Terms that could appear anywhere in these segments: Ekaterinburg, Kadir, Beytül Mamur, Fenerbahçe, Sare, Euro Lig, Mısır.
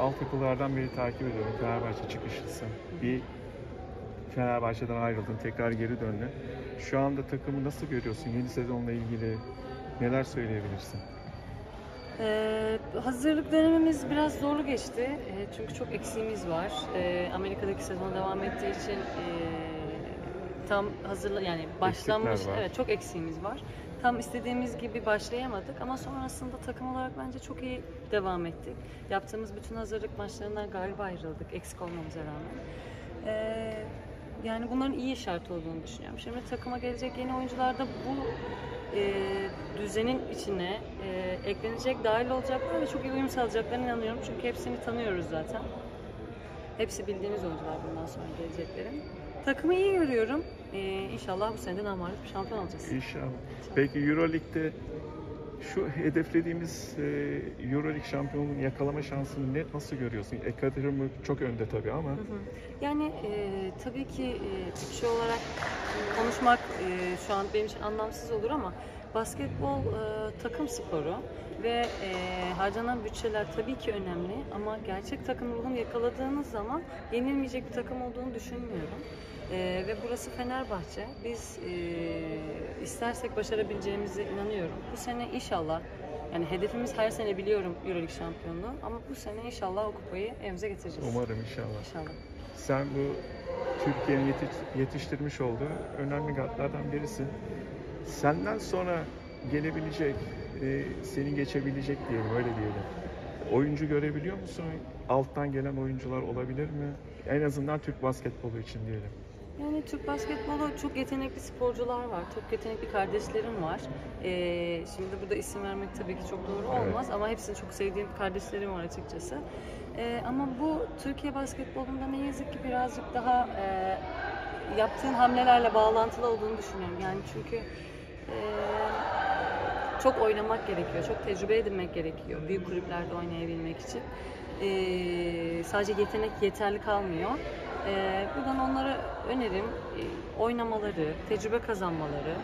altyapılardan beri takip ediyorum. Fenerbahçe çıkışlısı. Bir Fenerbahçe'den ayrıldın, tekrar geri döndün. Şu anda takımı nasıl görüyorsun? Yeni sezonla ilgili neler söyleyebilirsin? Hazırlık dönemimiz biraz zorlu geçti. Çünkü çok eksiğimiz var. Amerika'daki sezon devam ettiği için tam hazırlı, yani başlanmış, evet, çok eksiğimiz var. Tam istediğimiz gibi başlayamadık ama sonrasında takım olarak bence çok iyi devam ettik. Yaptığımız bütün hazırlık maçlarından galiba ayrıldık, eksik olmamıza rağmen. Yani bunların iyi işaret olduğunu düşünüyorum. Şimdi takıma gelecek yeni oyuncular da bu düzenin içine eklenecek, dahil olacaklar ve çok iyi uyum sağlayacaklarına inanıyorum. Çünkü hepsini tanıyoruz zaten. Hepsi bildiğimiz oyuncular bundan sonra geleceklerin. Takımı iyi görüyorum. İnşallah bu seneden amaret bir şampiyon olacağız. İnşallah. Peki Euro Lig'de şu hedeflediğimiz Euro Lig şampiyonluğunu yakalama şansını nasıl görüyorsun? Ekaterinburg çok önde tabii ama. Hı hı. Yani tabii ki bir şey olarak konuşmak şu an benim için anlamsız olur ama basketbol takım sporu ve harcanan bütçeler tabii ki önemli ama gerçek takım ruhunu yakaladığınız zaman yenilmeyecek bir takım olduğunu düşünmüyorum. Ve burası Fenerbahçe. Biz istersek başarabileceğimize inanıyorum. Bu sene inşallah, yani hedefimiz her sene biliyorum Euro Lig şampiyonluğu ama bu sene inşallah o kupayı evimize getireceğiz. Umarım inşallah. İnşallah. Sen bu Türkiye'nin yetiştirmiş olduğu önemli gardlardan birisin. Senden sonra gelebilecek, senin geçebilecek diyelim, öyle diyelim. Oyuncu görebiliyor musun? Alttan gelen oyuncular olabilir mi? En azından Türk basketbolu için diyelim. Yani Türk basketbolu çok yetenekli sporcular var, çok yetenekli kardeşlerim var. Şimdi burada isim vermek tabii ki çok doğru olmaz, evet, ama hepsini çok sevdiğim kardeşlerim var açıkçası. Ama bu Türkiye basketbolunda ne yazık ki birazcık daha yaptığın hamlelerle bağlantılı olduğunu düşünüyorum. Yani çünkü çok oynamak gerekiyor, çok tecrübe edinmek gerekiyor büyük kulüplerde oynayabilmek için. Sadece yetenek yeterli kalmıyor. Buradan onlara önerim oynamaları, tecrübe kazanmaları.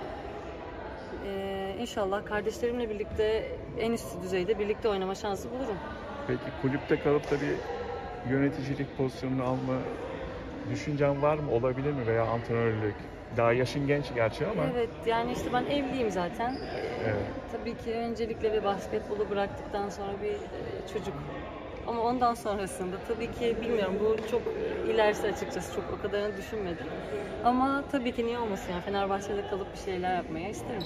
İnşallah kardeşlerimle birlikte en üst düzeyde birlikte oynama şansı bulurum. Peki kulüpte kalıp da bir yöneticilik pozisyonunu alma düşüncen var mı? Olabilir mi? Veya antrenörlük? Daha yaşın genç gerçi ama. Evet, yani işte ben evliyim zaten. Evet. Tabii ki öncelikle bir basketbolu bıraktıktan sonra bir çocuk. Ama ondan sonrasında tabii ki bilmiyorum, bu çok ilerisi açıkçası, çok o kadarını düşünmedim. Ama tabii ki niye olmasın, yani Fenerbahçe'de kalıp bir şeyler yapmaya isterim.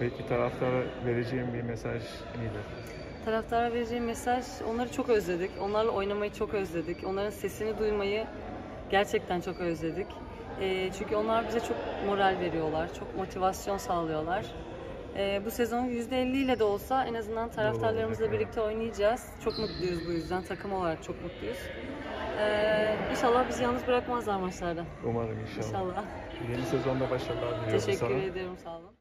Peki taraftara vereceğim bir mesaj nedir? Taraftara vereceğim mesaj, onları çok özledik. Onlarla oynamayı çok özledik. Onların sesini duymayı gerçekten çok özledik. Çünkü onlar bize çok moral veriyorlar, çok motivasyon sağlıyorlar. Bu sezon %50 ile de olsa en azından taraftarlarımızla birlikte oynayacağız. Çok mutluyuz bu yüzden, takım olarak çok mutluyuz. İnşallah bizi yalnız bırakmazlar maçlarda. Umarım inşallah. İnşallah. Yeni sezonda başarılar diliyorum. Teşekkür ederim, sağ olun.